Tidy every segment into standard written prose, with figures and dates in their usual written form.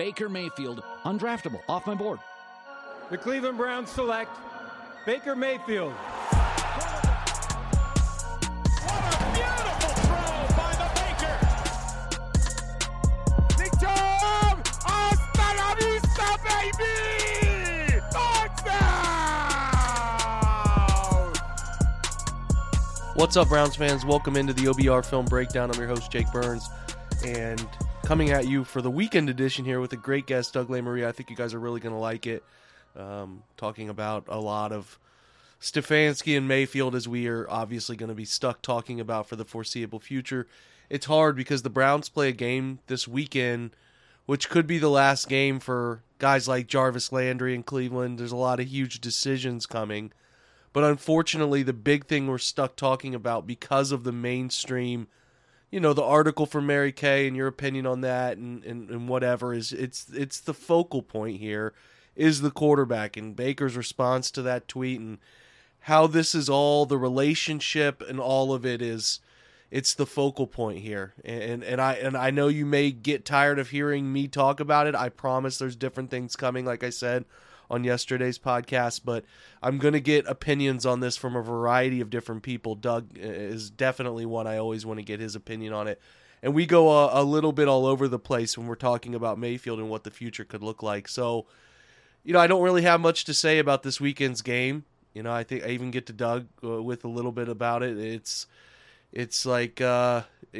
Baker Mayfield, undraftable, off my board. The Cleveland Browns select Baker Mayfield. What a beautiful throw by the Baker! Nick Chubb! Hasta la vista, baby! Touchdown! What's up, Browns fans? Welcome into the OBR Film Breakdown. I'm your host, Jake Burns, and coming at you for the weekend edition here with a great guest, Doug Lesmerises. I think you guys are really going to like it. Talking about a lot of Stefanski and Mayfield, as we are obviously going to be stuck talking about for the foreseeable future. It's hard because the Browns play a game this weekend, which could be the last game for guys like Jarvis Landry in Cleveland. There's a lot of huge decisions coming. But unfortunately, the big thing we're stuck talking about because of the mainstream, you know, the article from Mary Kay and your opinion on that and whatever, is it's the focal point here is the quarterback and Baker's response to that tweet and how this is all the relationship and all of it is, it's the focal point here. And I know you may get tired of hearing me talk about it. I promise there's different things coming, like I said on yesterday's podcast, but I'm going to get opinions on this from a variety of different people. Doug is definitely one I always want to get his opinion on it. And we go a little bit all over the place when we're talking about Mayfield and what the future could look like. So, you know, I don't really have much to say about this weekend's game. You know, I think I even get to Doug with a little bit about it. It's a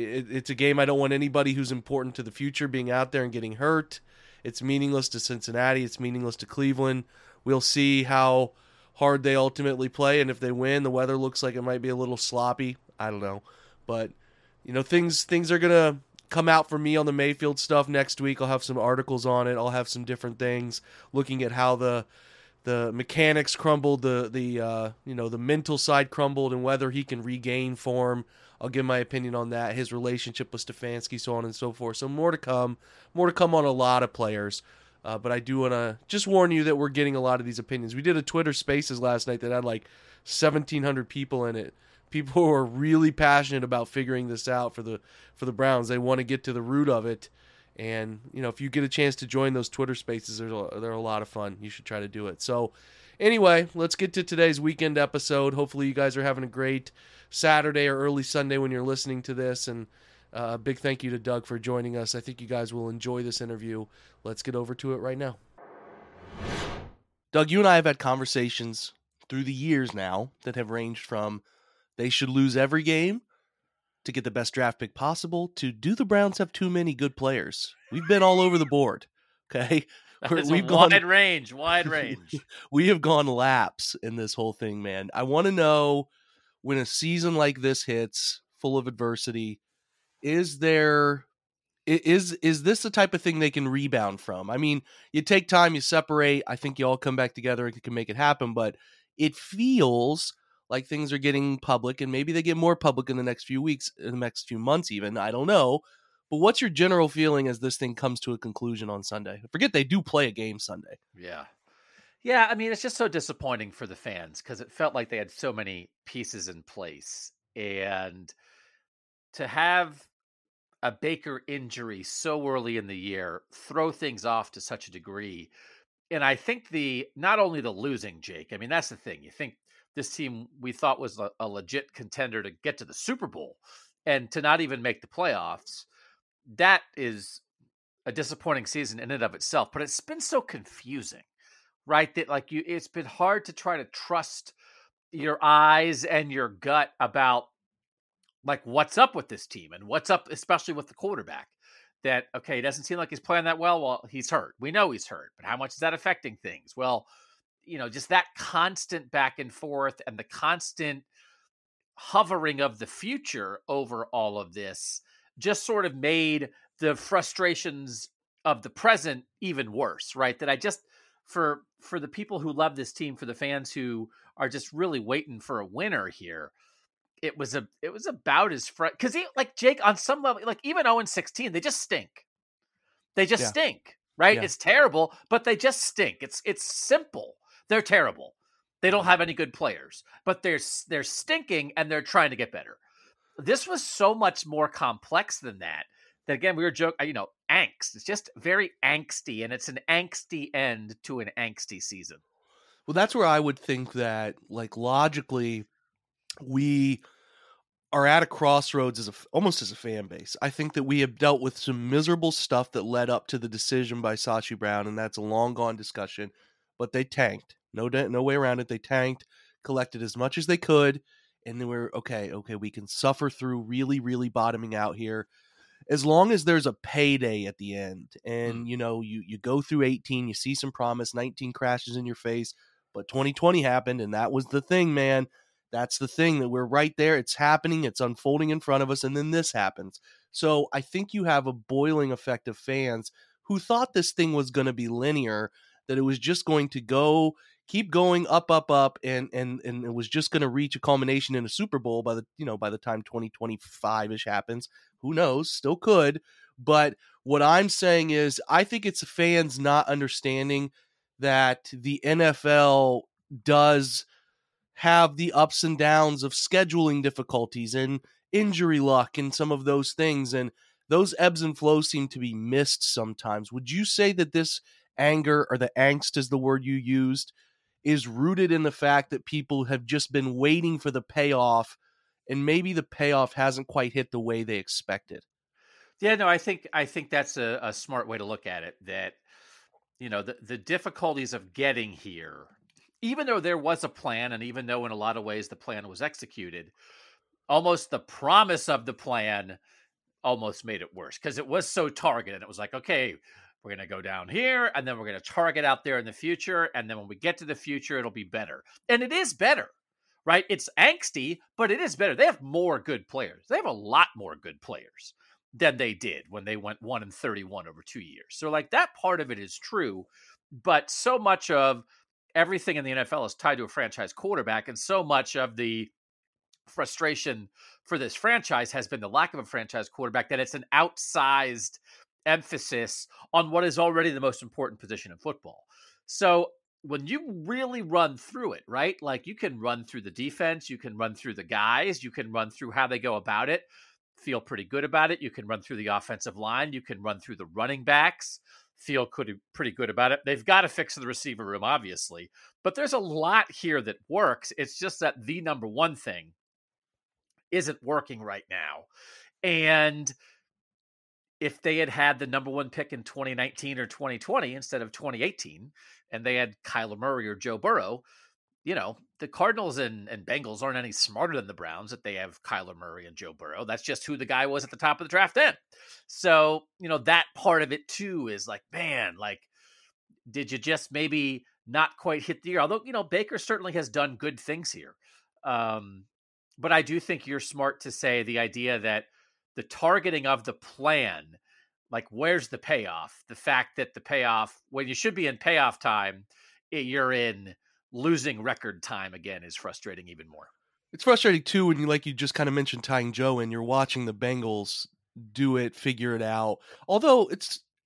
game I don't want anybody who's important to the future being out there and getting hurt. It's meaningless to Cincinnati. It's meaningless to Cleveland. We'll see how hard they ultimately play, and if they win, the weather looks like it might be a little sloppy. I don't know. But, you know, things are going to come out for me on the Mayfield stuff next week. I'll have some articles on it. I'll have some different things looking at how the mechanics crumbled, the mental side crumbled, and whether he can regain form. I'll give my opinion on that, his relationship with Stefanski, so on and so forth. So more to come on a lot of players. But I do want to just warn you that we're getting a lot of these opinions. We did a Twitter Spaces last night that had like 1,700 people in it. People who are really passionate about figuring this out for the Browns. They want to get to the root of it. And, you know, if you get a chance to join those Twitter Spaces, they're a lot of fun. You should try to do it. So anyway, let's get to today's weekend episode. Hopefully you guys are having a great Saturday or early Sunday when you're listening to this. And a big thank you to Doug for joining us. I think you guys will enjoy this interview. Let's get over to it right now. Doug, you and I have had conversations through the years now that have ranged from they should lose every game to get the best draft pick possible to do the Browns have too many good players. We've been all over the board. Okay. We've gone wide range. We have gone laps in this whole thing, man. I want to know, when a season like this hits full of adversity, is this the type of thing they can rebound from? I mean, you take time, you separate. I think you all come back together and can make it happen, but it feels like things are getting public, and maybe they get more public in the next few weeks, in the next few months even. I don't know. But what's your general feeling as this thing comes to a conclusion on Sunday? I forget they do play a game Sunday. Yeah. Yeah, I mean, it's just so disappointing for the fans because it felt like they had so many pieces in place. And to have a Baker injury so early in the year throw things off to such a degree. And I think not only the losing, Jake, I mean, that's the thing. You think, this team we thought was a legit contender to get to the Super Bowl and to not even make the playoffs. That is a disappointing season in and of itself, but it's been so confusing, right? That it's been hard to try to trust your eyes and your gut about like what's up with this team and what's up, especially with the quarterback, that, okay, it doesn't seem like he's playing that well. Well, he's hurt. We know he's hurt, but how much is that affecting things? Well, you know, just that constant back and forth and the constant hovering of the future over all of this just sort of made the frustrations of the present even worse, right? That I just, for the people who love this team, for the fans who are just really waiting for a winner here, it was about as because like Jake, on some level, like even 0-16, they just stink. They just stink, right? Yeah. It's terrible, but they just stink. It's simple. They're terrible. They don't have any good players, but they're stinking and they're trying to get better. This was so much more complex than that, that again, we were joking, you know, angst. It's just very angsty, and it's an angsty end to an angsty season. Well, that's where I would think that, like, logically, we are at a crossroads as almost as a fan base. I think that we have dealt with some miserable stuff that led up to the decision by Sashi Brown, and that's a long gone discussion, but they tanked. No way around it. They tanked, collected as much as they could, and they were, okay, we can suffer through really, really bottoming out here as long as there's a payday at the end. And, you know, you go through 18, you see some promise, 19 crashes in your face, but 2020 happened, and that was the thing, man. That's the thing that we're right there. It's happening. It's unfolding in front of us. And then this happens. So I think you have a boiling effect of fans who thought this thing was going to be linear, that it was just going to go, keep going up, up, up. And it was just going to reach a culmination in a Super Bowl by the time 2025 ish happens. Who knows? Still could. But what I'm saying is, I think it's fans not understanding that the NFL does have the ups and downs of scheduling difficulties and injury luck and some of those things. And those ebbs and flows seem to be missed sometimes. Would you say that this anger, or the angst is the word you used, is rooted in the fact that people have just been waiting for the payoff, and maybe the payoff hasn't quite hit the way they expected? Yeah, no, I think that's a smart way to look at it, that, you know, the difficulties of getting here, even though there was a plan, and even though in a lot of ways the plan was executed, almost the promise of the plan almost made it worse, because it was so targeted. It was like, okay, we're going to go down here, and then we're going to target out there in the future, and then when we get to the future, it'll be better. And it is better, right? It's angsty, but it is better. They have more good players. They have a lot more good players than they did when they went 1-31 over 2 years. So, like, that part of it is true, but so much of everything in the NFL is tied to a franchise quarterback, and so much of the frustration for this franchise has been the lack of a franchise quarterback, that it's an outsized emphasis on what is already the most important position in football. So when you really run through it, right, like, you can run through the defense, you can run through the guys, you can run through how they go about it, feel pretty good about it. You can run through the offensive line, you can run through the running backs, feel pretty good about it. They've got to fix the receiver room, obviously, but there's a lot here that works. It's just that the number one thing isn't working right now. And if they had the number one pick in 2019 or 2020 instead of 2018, and they had Kyler Murray or Joe Burrow, you know, the Cardinals and Bengals aren't any smarter than the Browns that they have Kyler Murray and Joe Burrow. That's just who the guy was at the top of the draft then. So, you know, that part of it too is like, man, like, did you just maybe not quite hit the year? Although, you know, Baker certainly has done good things here. But I do think you're smart to say the idea that the targeting of the plan, like, where's the payoff? The fact that the payoff, when you should be in payoff time, you're in losing record time again, is frustrating even more. It's frustrating too when you just kind of mentioned tying Joe in, you're watching the Bengals do it, figure it out. Although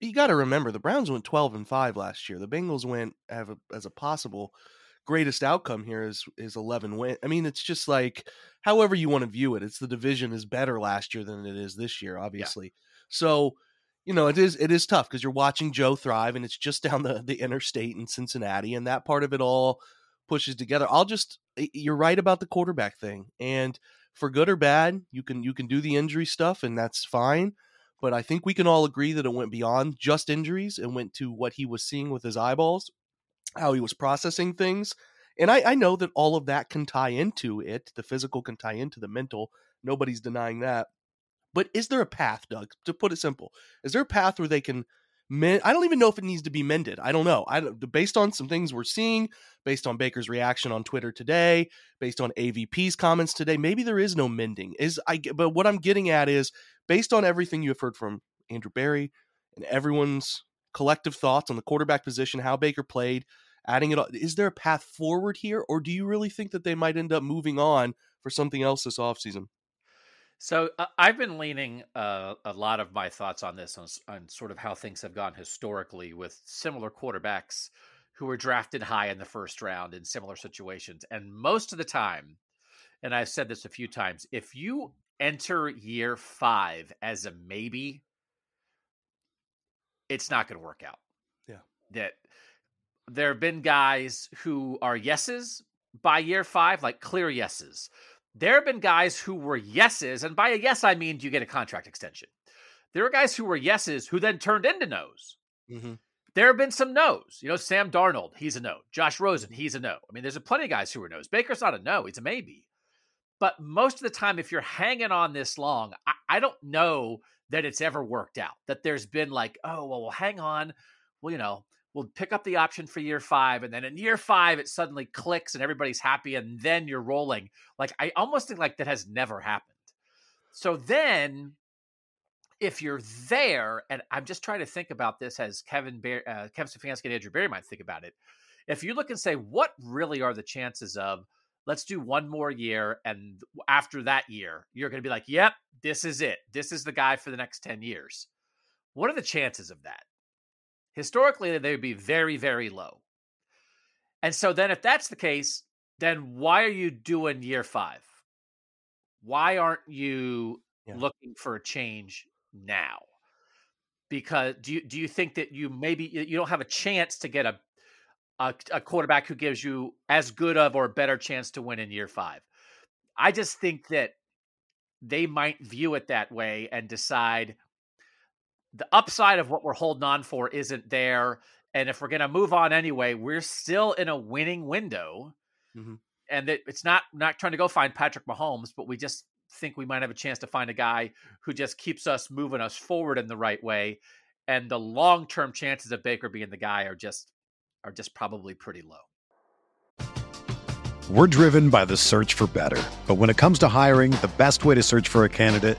you got to remember, the Browns went 12-5 last year. The Bengals went as a possible greatest outcome here is 11 win. I mean, it's just like, however you want to view it, it's the division is better last year than it is this year, obviously. Yeah. So, you know, it is tough because you're watching Joe thrive, and it's just down the interstate in Cincinnati, and that part of it all pushes together. You're right about the quarterback thing, and for good or bad, you can do the injury stuff, and that's fine. But I think we can all agree that it went beyond just injuries and went to what he was seeing with his eyeballs, how he was processing things. And I know that all of that can tie into it. The physical can tie into the mental. Nobody's denying that. But is there a path, Doug, to put it simple? Is there a path where they can mend? I don't even know if it needs to be mended. I don't know. Based on some things we're seeing, based on Baker's reaction on Twitter today, based on AVP's comments today, maybe there is no mending. But what I'm getting at is, based on everything you have heard from Andrew Berry and everyone's collective thoughts on the quarterback position, how Baker played, adding it all, is there a path forward here? Or do you really think that they might end up moving on for something else this offseason? So I've been leaning a lot of my thoughts on this on sort of how things have gone historically with similar quarterbacks who were drafted high in the first round in similar situations. And most of the time, and I've said this a few times, if you enter year 5 as a maybe, it's not going to work out. Yeah. That there have been guys who are yeses by year five, like clear yeses. There have been guys who were yeses, and by a yes, I mean, do you get a contract extension? There are guys who were yeses who then turned into no's. Mm-hmm. There have been some no's. You know, Sam Darnold, he's a no. Josh Rosen, he's a no. I mean, there's a plenty of guys who are no's. Baker's not a no, it's a maybe. But most of the time, if you're hanging on this long, I don't know that it's ever worked out, that there's been like, oh, well, we'll hang on. Well, you know, we'll pick up the option for year five. And then in year five, it suddenly clicks and everybody's happy. And then you're rolling. Like, I almost think like that has never happened. So then if you're there, and I'm just trying to think about this as Kevin Stefanski and Andrew Berry might think about it. If you look and say, what really are the chances of, let's do one more year, and after that year, you're going to be like, yep, this is it. This is the guy for the next 10 years. What are the chances of that? Historically, they would be very, very low. And so then if that's the case, then why are you doing year five? Why aren't you looking for a change now? Because do you think that you maybe you don't have a chance to get a quarterback who gives you as good of or a better chance to win in year five? I just think that they might view it that way and decide the upside of what we're holding on for isn't there. And if we're going to move on anyway, we're still in a winning window. Mm-hmm. And it's not trying to go find Patrick Mahomes, but we just think we might have a chance to find a guy who just keeps us moving us forward in the right way. And the long-term chances of Baker being the guy are just probably pretty low. We're driven by the search for better. But when it comes to hiring, the best way to search for a candidate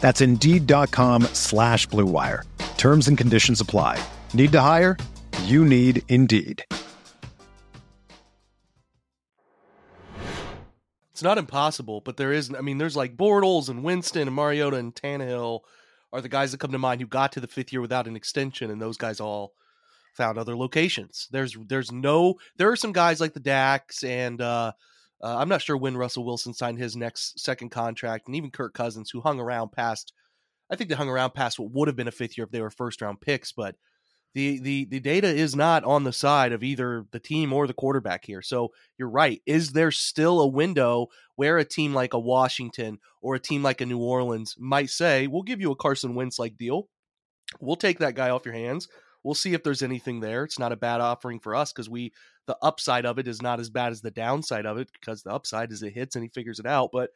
That's Indeed.com/Blue Wire. Terms and conditions apply. Need to hire? You need Indeed. It's not impossible, but there is. I mean, there's like Bortles and Winston and Mariota and Tannehill are the guys that come to mind who got to the fifth year without an extension, and those guys all found other locations. There are some guys like the Dax and I'm not sure when Russell Wilson signed his second contract, and even Kirk Cousins, who hung around past what would have been a fifth year if they were first round picks. But the data is not on the side of either the team or the quarterback here. So you're right. Is there still a window where a team like a Washington or a team like a New Orleans might say, we'll give you a Carson Wentz like deal. We'll take that guy off your hands. We'll see if there's anything there. It's not a bad offering for us because the upside of it is not as bad as the downside of it, because the upside is it hits and he figures it out. But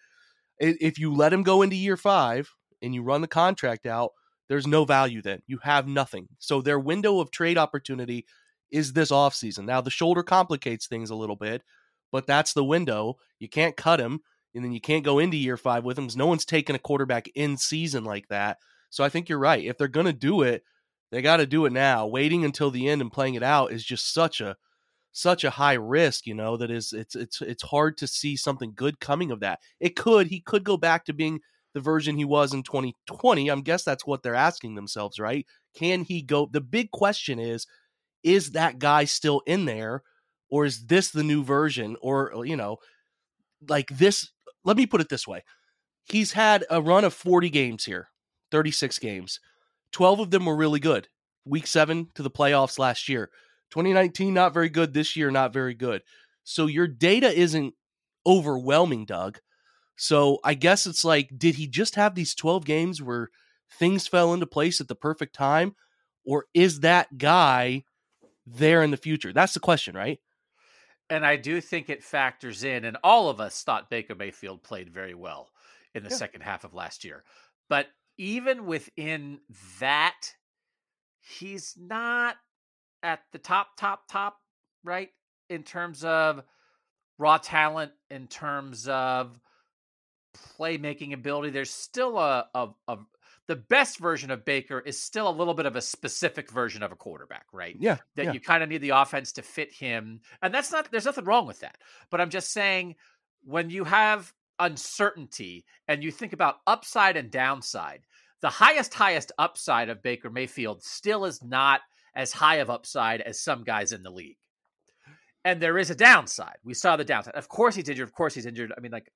if you let him go into year five and you run the contract out, there's no value then. You have nothing. So their window of trade opportunity is this offseason. Now, the shoulder complicates things a little bit, but that's the window. You can't cut him, and then you can't go into year five with him because no one's taking a quarterback in season like that. So I think you're right. If they're going to do it, they got to do it now. Waiting until the end and playing it out is just such a high risk, you know, that is it's hard to see something good coming of that. He could go back to being the version he was in 2020. I guess that's what they're asking themselves, right? Can he go? The big question is that guy still in there, or is this the new version? Or, you know, like this, let me put it this way. He's had a run of 40 games here, 36 games. 12 of them were really good. Week 7 to the playoffs last year. 2019, not very good. This year, not very good. So your data isn't overwhelming, Doug. So I guess it's like, did he just have these 12 games where things fell into place at the perfect time? Or is that guy there in the future? That's the question, right? And I do think it factors in, and all of us thought Baker Mayfield played very well in the second half of last year. But even within that, he's not at the top, right? In terms of raw talent, in terms of playmaking ability, there's still the best version of Baker is still a little bit of a specific version of a quarterback, right? Yeah. You kind of need the offense to fit him. And there's nothing wrong with that. But I'm just saying, when you have uncertainty and you think about upside and downside, the highest upside of Baker Mayfield still is not as high of upside as some guys in the league. And there is a downside. We saw the downside. Of course he's injured. Of course he's injured. I mean, like,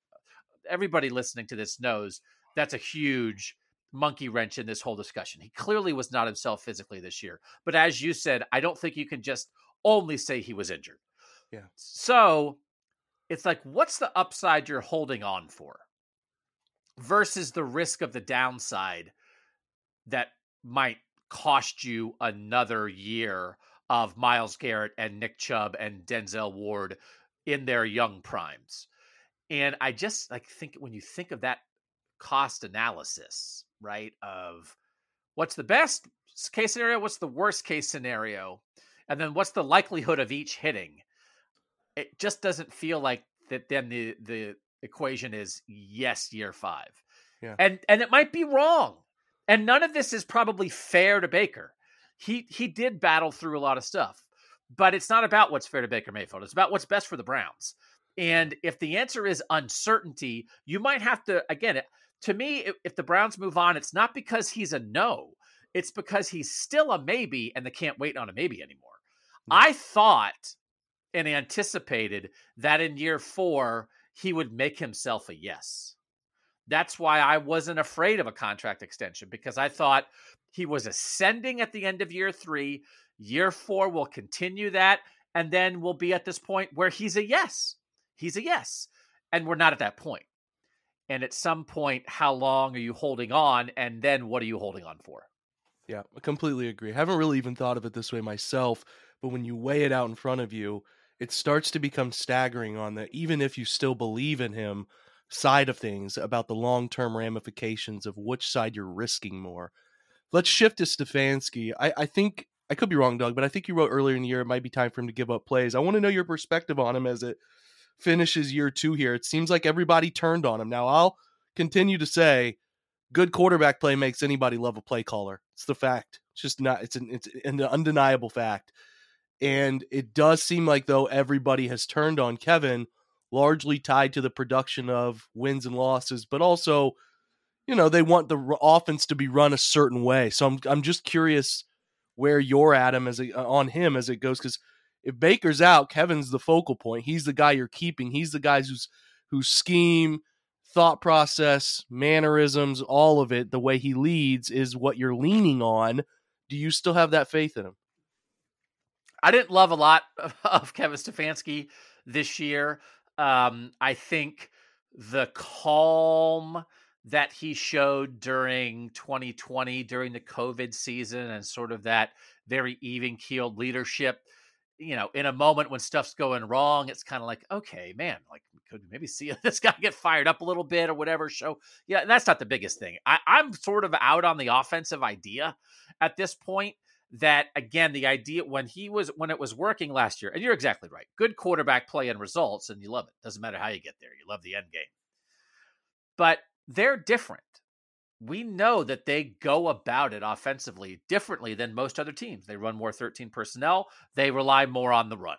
everybody listening to this knows that's a huge monkey wrench in this whole discussion. He clearly was not himself physically this year. But as you said, I don't think you can just only say he was injured. Yeah. So it's like, what's the upside you're holding on for versus the risk of the downside that might cost you another year of Miles Garrett and Nick Chubb and Denzel Ward in their young primes. And I just think when you think of that cost analysis, right, of what's the best case scenario, what's the worst case scenario, and then what's the likelihood of each hitting, it just doesn't feel like that then the equation is yes, year five. Yeah. And it might be wrong. And none of this is probably fair to Baker. He did battle through a lot of stuff, but it's not about what's fair to Baker Mayfield. It's about what's best for the Browns. And if the answer is uncertainty, you might have to, again, to me, if the Browns move on, it's not because he's a no, it's because he's still a maybe and they can't wait on a maybe anymore. Yeah. I thought and anticipated that in year four, he would make himself a yes. That's why I wasn't afraid of a contract extension, because I thought he was ascending at the end of year three. Year four will continue that, and then we'll be at this point where he's a yes. He's a yes. And we're not at that point. And at some point, how long are you holding on? And then what are you holding on for? Yeah, I completely agree. I haven't really even thought of it this way myself, but when you weigh it out in front of you, it starts to become staggering on that, even if you still believe in him, side of things about the long-term ramifications of which side you're risking more. Let's shift to Stefanski. I think I could be wrong, Doug, but I think you wrote earlier in the year it might be time for him to give up plays. I want to know your perspective on him as it finishes year two here. It seems like everybody turned on him. Now, I'll continue to say good quarterback play makes anybody love a play caller. It's the fact. It's just not. It's an undeniable fact. And it does seem like, though, everybody has turned on Kevin, largely tied to the production of wins and losses, but also, you know, they want the offense to be run a certain way. So I'm just curious where you're at on him as it goes, because if Baker's out, Kevin's the focal point. He's the guy you're keeping. He's the guy whose scheme, thought process, mannerisms, all of it, the way he leads is what you're leaning on. Do you still have that faith in him? I didn't love a lot of Kevin Stefanski this year. I think the calm that he showed during 2020, during the COVID season, and sort of that very even-keeled leadership, you know, in a moment when stuff's going wrong, it's kind of like, okay, man, like, we could maybe see this guy get fired up a little bit or whatever. So, yeah, that's not the biggest thing. I'm sort of out on the offensive idea at this point. That, again, the idea when it was working last year, and you're exactly right, good quarterback play and results, and you love it. Doesn't matter how you get there. You love the end game. But they're different. We know that they go about it offensively differently than most other teams. They run more 13 personnel. They rely more on the run.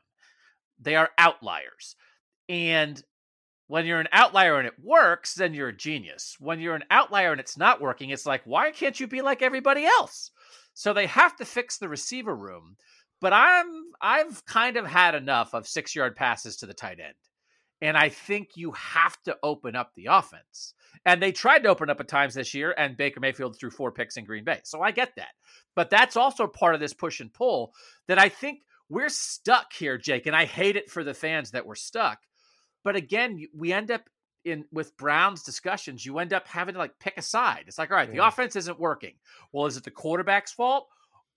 They are outliers. And when you're an outlier and it works, then you're a genius. When you're an outlier and it's not working, it's like, why can't you be like everybody else? So they have to fix the receiver room, but I've kind of had enough of 6-yard passes to the tight end. And I think you have to open up the offense. And they tried to open up at times this year, and Baker Mayfield threw 4 picks in Green Bay. So I get that. But that's also part of this push and pull that I think we're stuck here, Jake, and I hate it for the fans that we're stuck. But again, we end up with Brown's discussions, you end up having to pick a side. It's like, all right, the offense isn't working. Well, is it the quarterback's fault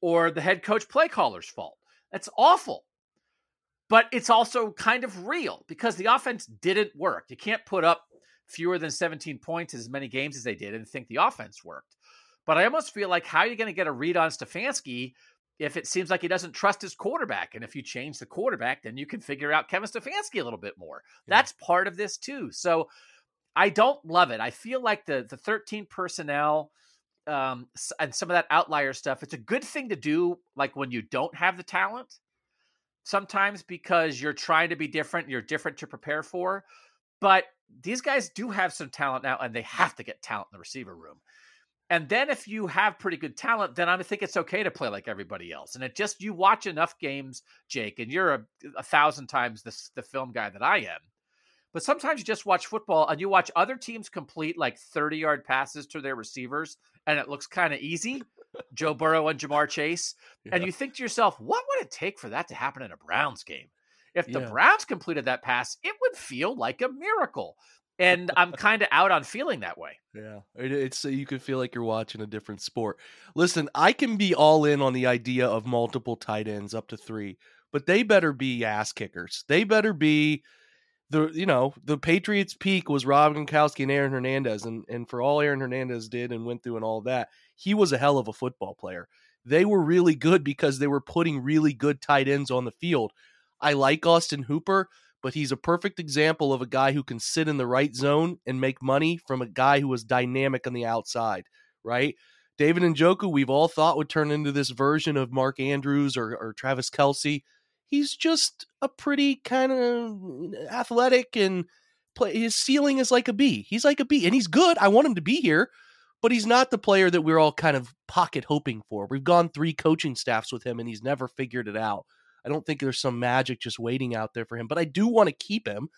or the head coach play caller's fault? That's awful. But it's also kind of real because the offense didn't work. You can't put up fewer than 17 points as many games as they did and think the offense worked. But I almost feel like how are you going to get a read on Stefanski if it seems like he doesn't trust his quarterback? And if you change the quarterback, then you can figure out Kevin Stefanski a little bit more. Yeah. That's part of this too. So I don't love it. I feel like the 13 personnel and some of that outlier stuff, it's a good thing to do like when you don't have the talent sometimes because you're trying to be different. You're different to prepare for. But these guys do have some talent now, and they have to get talent in the receiver room. And then if you have pretty good talent, then I think it's okay to play like everybody else. And it just, you watch enough games, Jake, and you're a thousand times the film guy that I am. But sometimes you just watch football and you watch other teams complete like 30-yard passes to their receivers, and it looks kind of easy, Joe Burrow and Ja'Marr Chase. Yeah. And you think to yourself, what would it take for that to happen in a Browns game? If the Browns completed that pass, it would feel like a miracle. And I'm kind of out on feeling that way. Yeah, it's you could feel like you're watching a different sport. Listen, I can be all in on the idea of multiple tight ends up to three, but they better be ass kickers. They better be the Patriots' peak was Rob Gronkowski and Aaron Hernandez, and for all Aaron Hernandez did and went through and all that, he was a hell of a football player. They were really good because they were putting really good tight ends on the field. I like Austin Hooper, but he's a perfect example of a guy who can sit in the right zone and make money from a guy who was dynamic on the outside, right? David Njoku, we've all thought would turn into this version of Mark Andrews or Travis Kelsey. He's just a pretty kind of athletic and his ceiling is like a B. He's like a B, and he's good. I want him to be here, but he's not the player that we're all kind of pocket hoping for. We've gone three coaching staffs with him, and he's never figured it out. I don't think there's some magic just waiting out there for him, but I do want to keep him.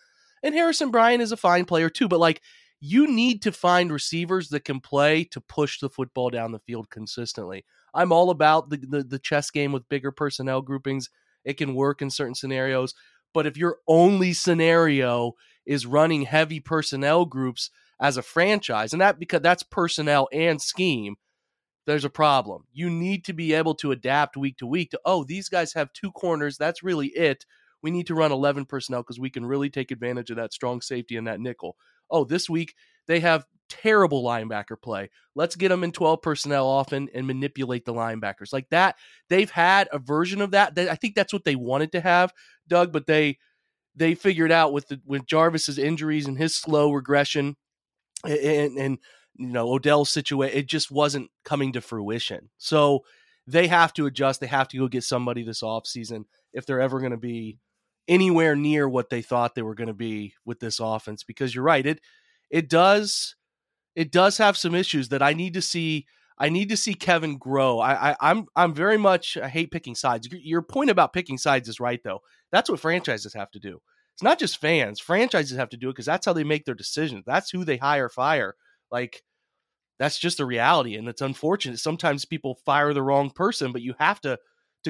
And Harrison Bryant is a fine player too, but like you need to find receivers that can play to push the football down the field consistently. I'm all about the chess game with bigger personnel groupings. It can work in certain scenarios, but if your only scenario is running heavy personnel groups as a franchise, and that because that's personnel and scheme, there's a problem. You need to be able to adapt week to week to, oh, these guys have two corners. That's really it. We need to run 11 personnel because we can really take advantage of that strong safety and that nickel. Oh, this week they have terrible linebacker play. Let's get them in 12 personnel often and manipulate the linebackers like that. They've had a version of that. I think that's what they wanted to have, Doug, but they figured out with Jarvis's injuries and his slow regression and Odell's situation, it just wasn't coming to fruition. So they have to adjust. They have to go get somebody this offseason if they're ever going to be anywhere near what they thought they were going to be with this offense, because you're right. It does have some issues that I need to see. I need to see Kevin grow. I'm very much, I hate picking sides. Your point about picking sides is right though. That's what franchises have to do. It's not just fans. Franchises have to do it because that's how they make their decisions. That's who they hire, fire. Like, that's just the reality, and it's unfortunate. Sometimes people fire the wrong person, but you have to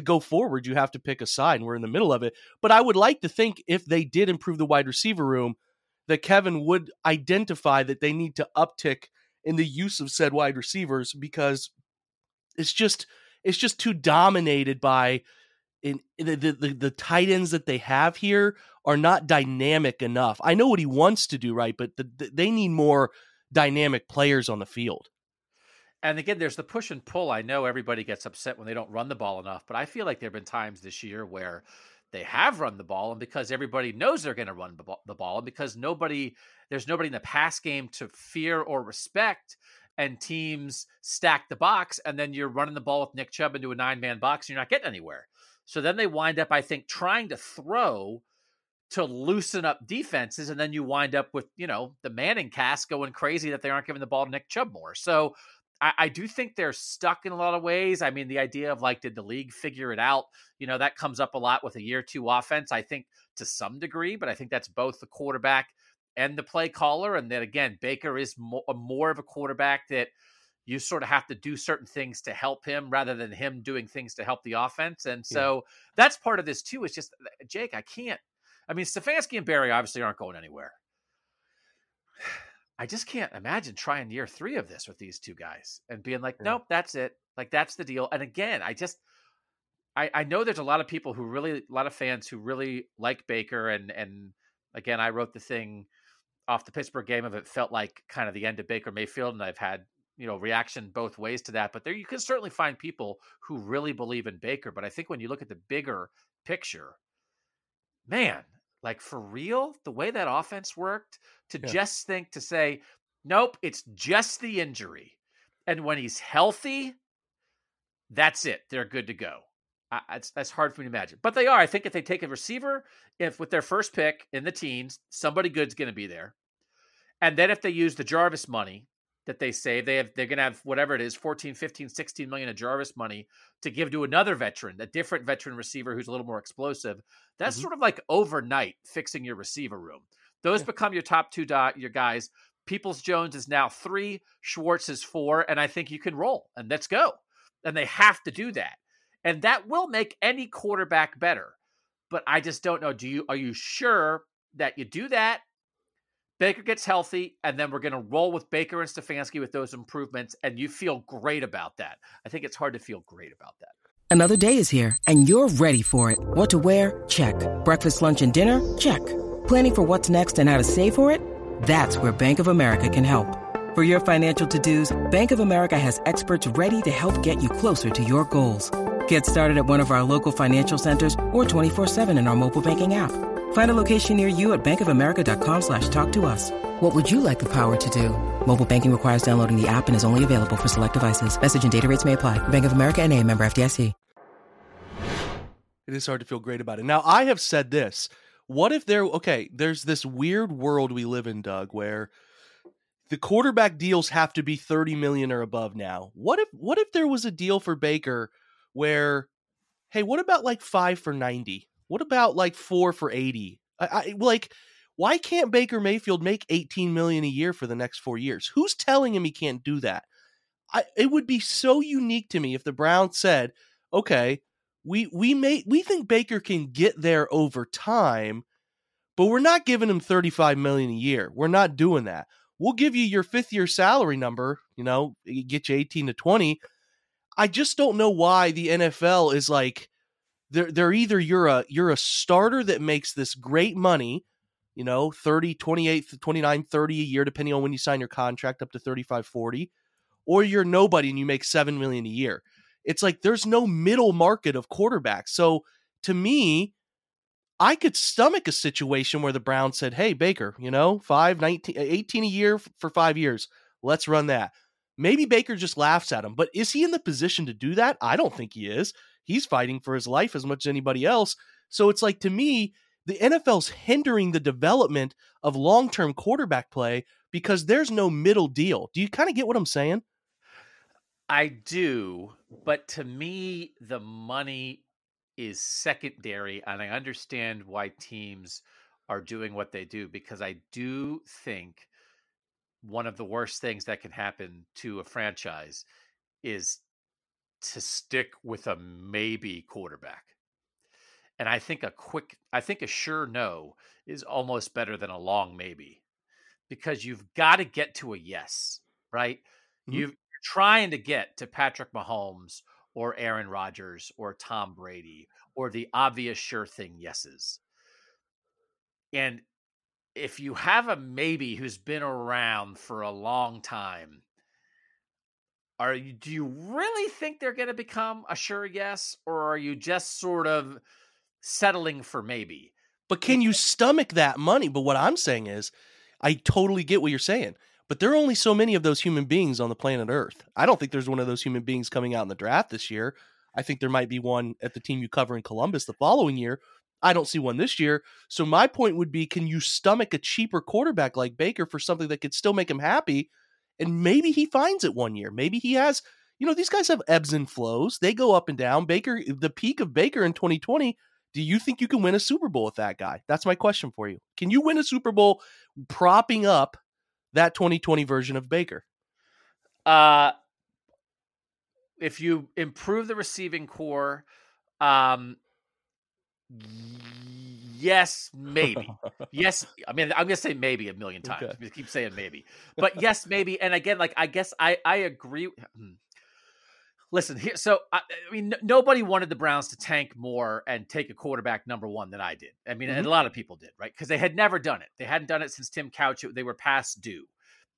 go forward. You have to pick a side, and we're in the middle of it. But I would like to think if they did improve the wide receiver room, that Kevin would identify that they need to uptick in the use of said wide receivers because it's just too dominated by the tight ends that they have here are not dynamic enough. I know what he wants to do, right, but they need more dynamic players on the field. And again, there's the push and pull. I know everybody gets upset when they don't run the ball enough, but I feel like there have been times this year where they have run the ball, and because everybody knows they're going to run the ball, and because there's nobody in the pass game to fear or respect, and teams stack the box, and then you're running the ball with Nick Chubb into a 9-man box, and you're not getting anywhere. So then they wind up, I think, trying to throw to loosen up defenses, and then you wind up with, the Manning cast going crazy that they aren't giving the ball to Nick Chubb more. So I do think they're stuck in a lot of ways. I mean, the idea of like, did the league figure it out? That comes up a lot with a year two offense, I think to some degree, but I think that's both the quarterback and the play caller. And then again, Baker is more of a quarterback that you sort of have to do certain things to help him rather than him doing things to help the offense. And so that's part of this too. It's just, Jake, Stefanski and Berry obviously aren't going anywhere. I just can't imagine trying year three of this with these two guys and being like, nope, that's it. Like, that's the deal. And again, I know there's a lot of people who really, a lot of fans who really like Baker. And again, I wrote the thing off the Pittsburgh game of it felt like kind of the end of Baker Mayfield. And I've had, you know, reaction both ways to that, but there, you can certainly find people who really believe in Baker. But I think when you look at the bigger picture, man, like for real, the way that offense worked to just think to say, nope, it's just the injury. And when he's healthy, that's it. They're good to go. That's hard for me to imagine, but they are. I think if they take a receiver, if with their first pick in the teens, somebody good's going to be there. And then if they use the Jarvis money that they save, they're going to have whatever it is, 14, 15, 16 million of Jarvis money to give to another veteran, a different veteran receiver who's a little more explosive. That's sort of like overnight fixing your receiver room. Those become your top two your guys. Peoples Jones is now 3, Schwartz is 4, and I think you can roll and let's go. And they have to do that. And that will make any quarterback better. But I just don't know. Are you sure that you do that? Baker gets healthy, and then we're going to roll with Baker and Stefanski with those improvements, and you feel great about that. I think it's hard to feel great about that. Another day is here, and you're ready for it. What to wear? Check. Breakfast, lunch, and dinner? Check. Planning for what's next and how to save for it? That's where Bank of America can help. For your financial to-dos, Bank of America has experts ready to help get you closer to your goals. Get started at one of our local financial centers or 24/7 in our mobile banking app. Find a location near you at bankofamerica.com/talktous. What would you like the power to do? Mobile banking requires downloading the app and is only available for select devices. Message and data rates may apply. Bank of America NA, member FDIC. It is hard to feel great about it. Now, I have said this. What if there's this weird world we live in, Doug, where the quarterback deals have to be 30 million or above now. What if there was a deal for Baker where, hey, what about like 5 for 90? What about like 4 for 80? Why can't Baker Mayfield make 18 million a year for the next 4 years? Who's telling him he can't do that? It would be so unique to me if the Browns said, okay, we think Baker can get there over time, but we're not giving him 35 million a year. We're not doing that. We'll give you your 5th year salary number, you know, get you 18 to 20. I just don't know why the NFL is like they're either you're a starter that makes this great money, you know, 30, 28, 29, 30 a year, depending on when you sign your contract up to 35, 40, or you're nobody and you make 7 million a year. It's like there's no middle market of quarterbacks. So to me, I could stomach a situation where the Browns said, hey, Baker, you know, 18 a year for 5 years. Let's run that. Maybe Baker just laughs at him, but is he in the position to do that? I don't think he is. He's fighting for his life as much as anybody else. So it's like, to me, the NFL's hindering the development of long-term quarterback play because there's no middle deal. Do you kind of get what I'm saying? I do, but to me, the money is secondary, and I understand why teams are doing what they do, because I do think one of the worst things that can happen to a franchise is to stick with a maybe quarterback. And I think a sure no is almost better than a long maybe, because you've got to get to a yes, right? Mm-hmm. You're trying to get to Patrick Mahomes or Aaron Rodgers or Tom Brady or the obvious sure thing yeses. And if you have a maybe who's been around for a long time, do you really think they're going to become a sure yes, or are you just sort of settling for maybe? But can you stomach that money? But what I'm saying is, I totally get what you're saying, but there are only so many of those human beings on the planet Earth. I don't think there's one of those human beings coming out in the draft this year. I think there might be one at the team you cover in Columbus the following year. I don't see one this year. So my point would be, can you stomach a cheaper quarterback like Baker for something that could still make him happy? And maybe he finds it one year. Maybe he has, you know, these guys have ebbs and flows. They go up and down. Baker, the peak of Baker in 2020. Do you think you can win a Super Bowl with that guy? That's my question for you. Can you win a Super Bowl propping up that 2020 version of Baker? If you improve the receiving core, yes, maybe. Yes. I mean, I'm going to say maybe a million times. Okay. I keep saying maybe, but yes, maybe. And again, like, I guess I agree. Listen, here, so I mean, nobody wanted the Browns to tank more and take a quarterback number one than I did. I mean, and a lot of people did, right? Because they had never done it. They hadn't done it since Tim Couch. They were past due.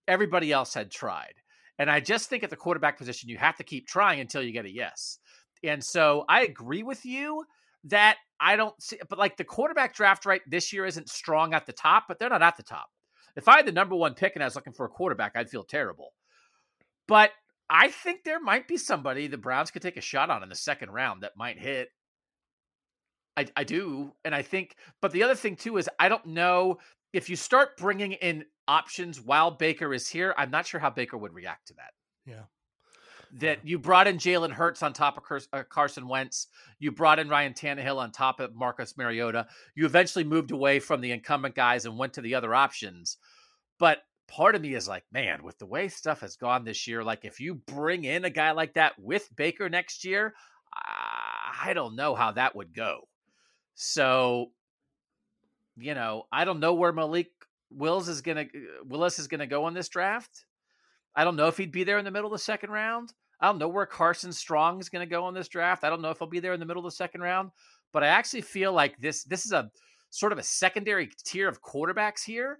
Everybody else had tried. And I just think at the quarterback position, you have to keep trying until you get a yes. And so I agree with you that I don't see, but like the quarterback draft right this year isn't strong at the top, but they're not at the top. If I had the number one pick and I was looking for a quarterback, I'd feel terrible. But I think there might be somebody the Browns could take a shot on in the second round that might hit. I do. And I think, but the other thing too, is I don't know if you start bringing in options while Baker is here. I'm not sure how Baker would react to that. Yeah. That you brought in Jalen Hurts on top of Carson Wentz. You brought in Ryan Tannehill on top of Marcus Mariota. You eventually moved away from the incumbent guys and went to the other options. But part of me is like, man, with the way stuff has gone this year, like if you bring in a guy like that with Baker next year, I don't know how that would go. So, you know, I don't know where Malik Willis is going to go on this draft. I don't know if he'd be there in the middle of the second round. I don't know where Carson Strong is going to go on this draft. I don't know if he'll be there in the middle of the second round, but I actually feel like this is a sort of a secondary tier of quarterbacks here.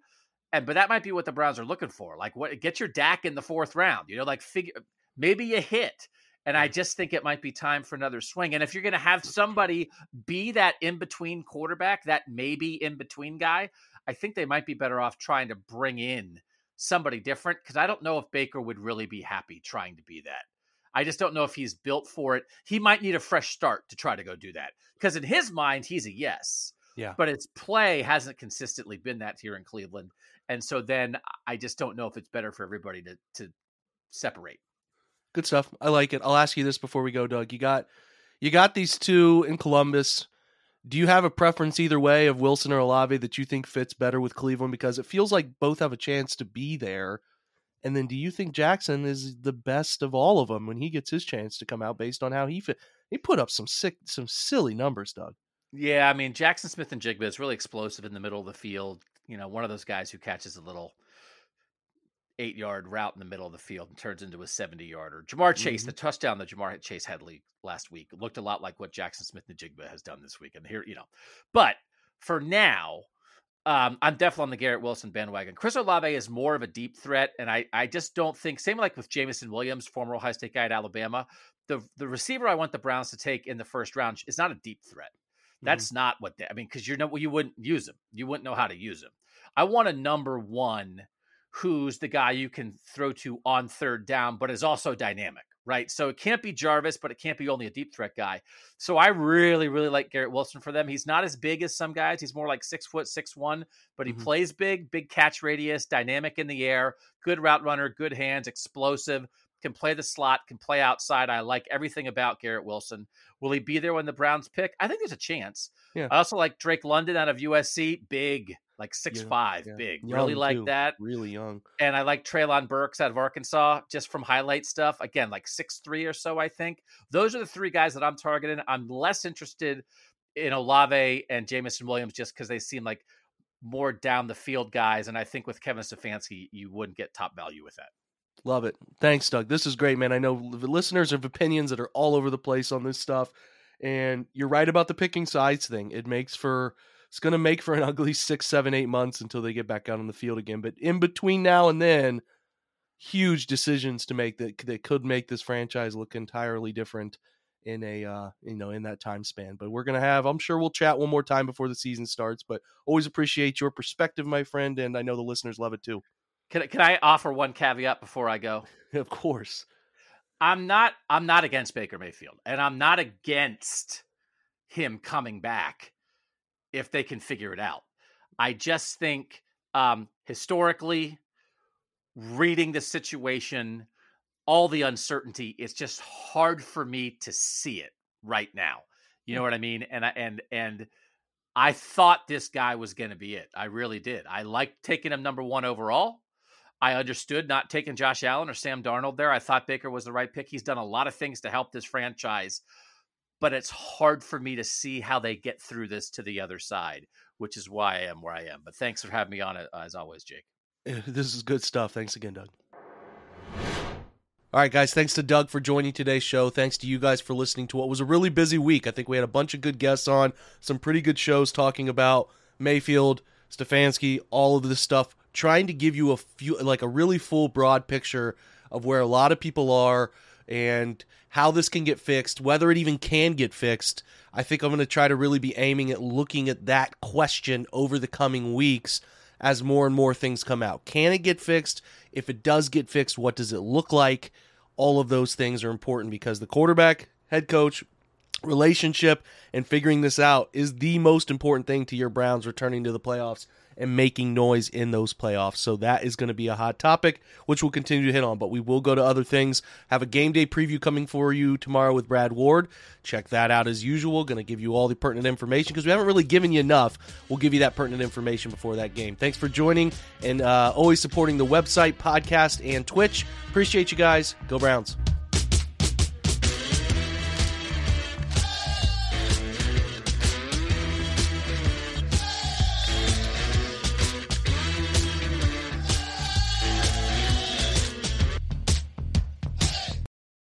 But that might be what the Browns are looking for. Like, what, get your Dak in the fourth round, you know, like figure, maybe you hit. And I just think it might be time for another swing. And if you're going to have somebody be that in-between quarterback, that maybe in-between guy, I think they might be better off trying to bring in somebody different, because I don't know if Baker would really be happy trying to be that. I just don't know if he's built for it. He might need a fresh start to try to go do that, because in his mind, he's a yes. Yeah. But his play hasn't consistently been that here in Cleveland. And so then I just don't know if it's better for everybody to separate. Good stuff. I like it. I'll ask you this before we go, Doug. You got these two in Columbus. Do you have a preference either way of Wilson or Olave that you think fits better with Cleveland? Because it feels like both have a chance to be there. And then do you think Jackson is the best of all of them when he gets his chance to come out based on how he fit? He put up some silly numbers, Doug. Yeah, I mean, Jackson Smith-Njigba is really explosive in the middle of the field. You know, one of those guys who catches a little 8-yard route in the middle of the field and turns into a 70-yarder. Ja'Marr Chase, the touchdown that Ja'Marr Chase had last week, looked a lot like what Jackson Smith-Njigba has done this week. And here, you know, but for now, I'm definitely on the Garrett Wilson bandwagon. Chris Olave is more of a deep threat, and I just don't think, same like with Jamison Williams, former Ohio State guy at Alabama, the receiver I want the Browns to take in the first round is not a deep threat. That's not what they, I mean, because you wouldn't use him. You wouldn't know how to use him. I want a number one who's the guy you can throw to on third down, but is also dynamic, right? So it can't be Jarvis, but it can't be only a deep threat guy. So I really, really like Garrett Wilson for them. He's not as big as some guys. He's more like 6 foot, 6'1", but he plays big catch radius, dynamic in the air, good route runner, good hands, explosive, can play the slot, can play outside. I like everything about Garrett Wilson. Will he be there when the Browns pick? I think there's a chance. Yeah. I also like Drake London out of USC, big, like 6'5", big. Young really like too. That. Really young. And I like Treylon Burks out of Arkansas, just from highlight stuff. Again, like 6'3" or so, I think. Those are the three guys that I'm targeting. I'm less interested in Olave and Jamison Williams just because they seem like more down the field guys. And I think with Kevin Stefanski, you wouldn't get top value with that. Love it. Thanks, Doug. This is great, man. I know the listeners have opinions that are all over the place on this stuff, and you're right about the picking sides thing. It's going to make for an ugly 6, 7, 8 months until they get back out on the field again. But in between now and then, huge decisions to make that could make this franchise look entirely different in a in that time span. But we're going to have, I'm sure we'll chat one more time before the season starts. But always appreciate your perspective, my friend, and I know the listeners love it too. Can I offer one caveat before I go? Of course. I'm not against Baker Mayfield, and I'm not against him coming back if they can figure it out. I just think historically, reading the situation, all the uncertainty, it's just hard for me to see it right now. You know what I mean? And I thought this guy was going to be it. I really did. I liked taking him number one overall. I understood not taking Josh Allen or Sam Darnold there. I thought Baker was the right pick. He's done a lot of things to help this franchise, but it's hard for me to see how they get through this to the other side, which is why I am where I am. But thanks for having me on, as always, Jake. This is good stuff. Thanks again, Doug. All right, guys, thanks to Doug for joining today's show. Thanks to you guys for listening to what was a really busy week. I think we had a bunch of good guests on, some pretty good shows talking about Mayfield, Stefanski, all of this stuff, trying to give you a few, like a really full, broad picture of where a lot of people are and how this can get fixed, whether it even can get fixed. I think I'm going to try to really be aiming at looking at that question over the coming weeks as more and more things come out. Can it get fixed? If it does get fixed, what does it look like? All of those things are important because the quarterback, head coach, relationship, and figuring this out is the most important thing to your Browns returning to the playoffs and making noise in those playoffs. So that is going to be a hot topic, which we'll continue to hit on, but we will go to other things. Have a game day preview coming for you tomorrow with Brad Ward. Check that out as usual. Going to give you all the pertinent information because we haven't really given you enough. We'll give you that pertinent information before that game. Thanks for joining and always supporting the website, podcast, and Twitch. Appreciate you guys. Go Browns.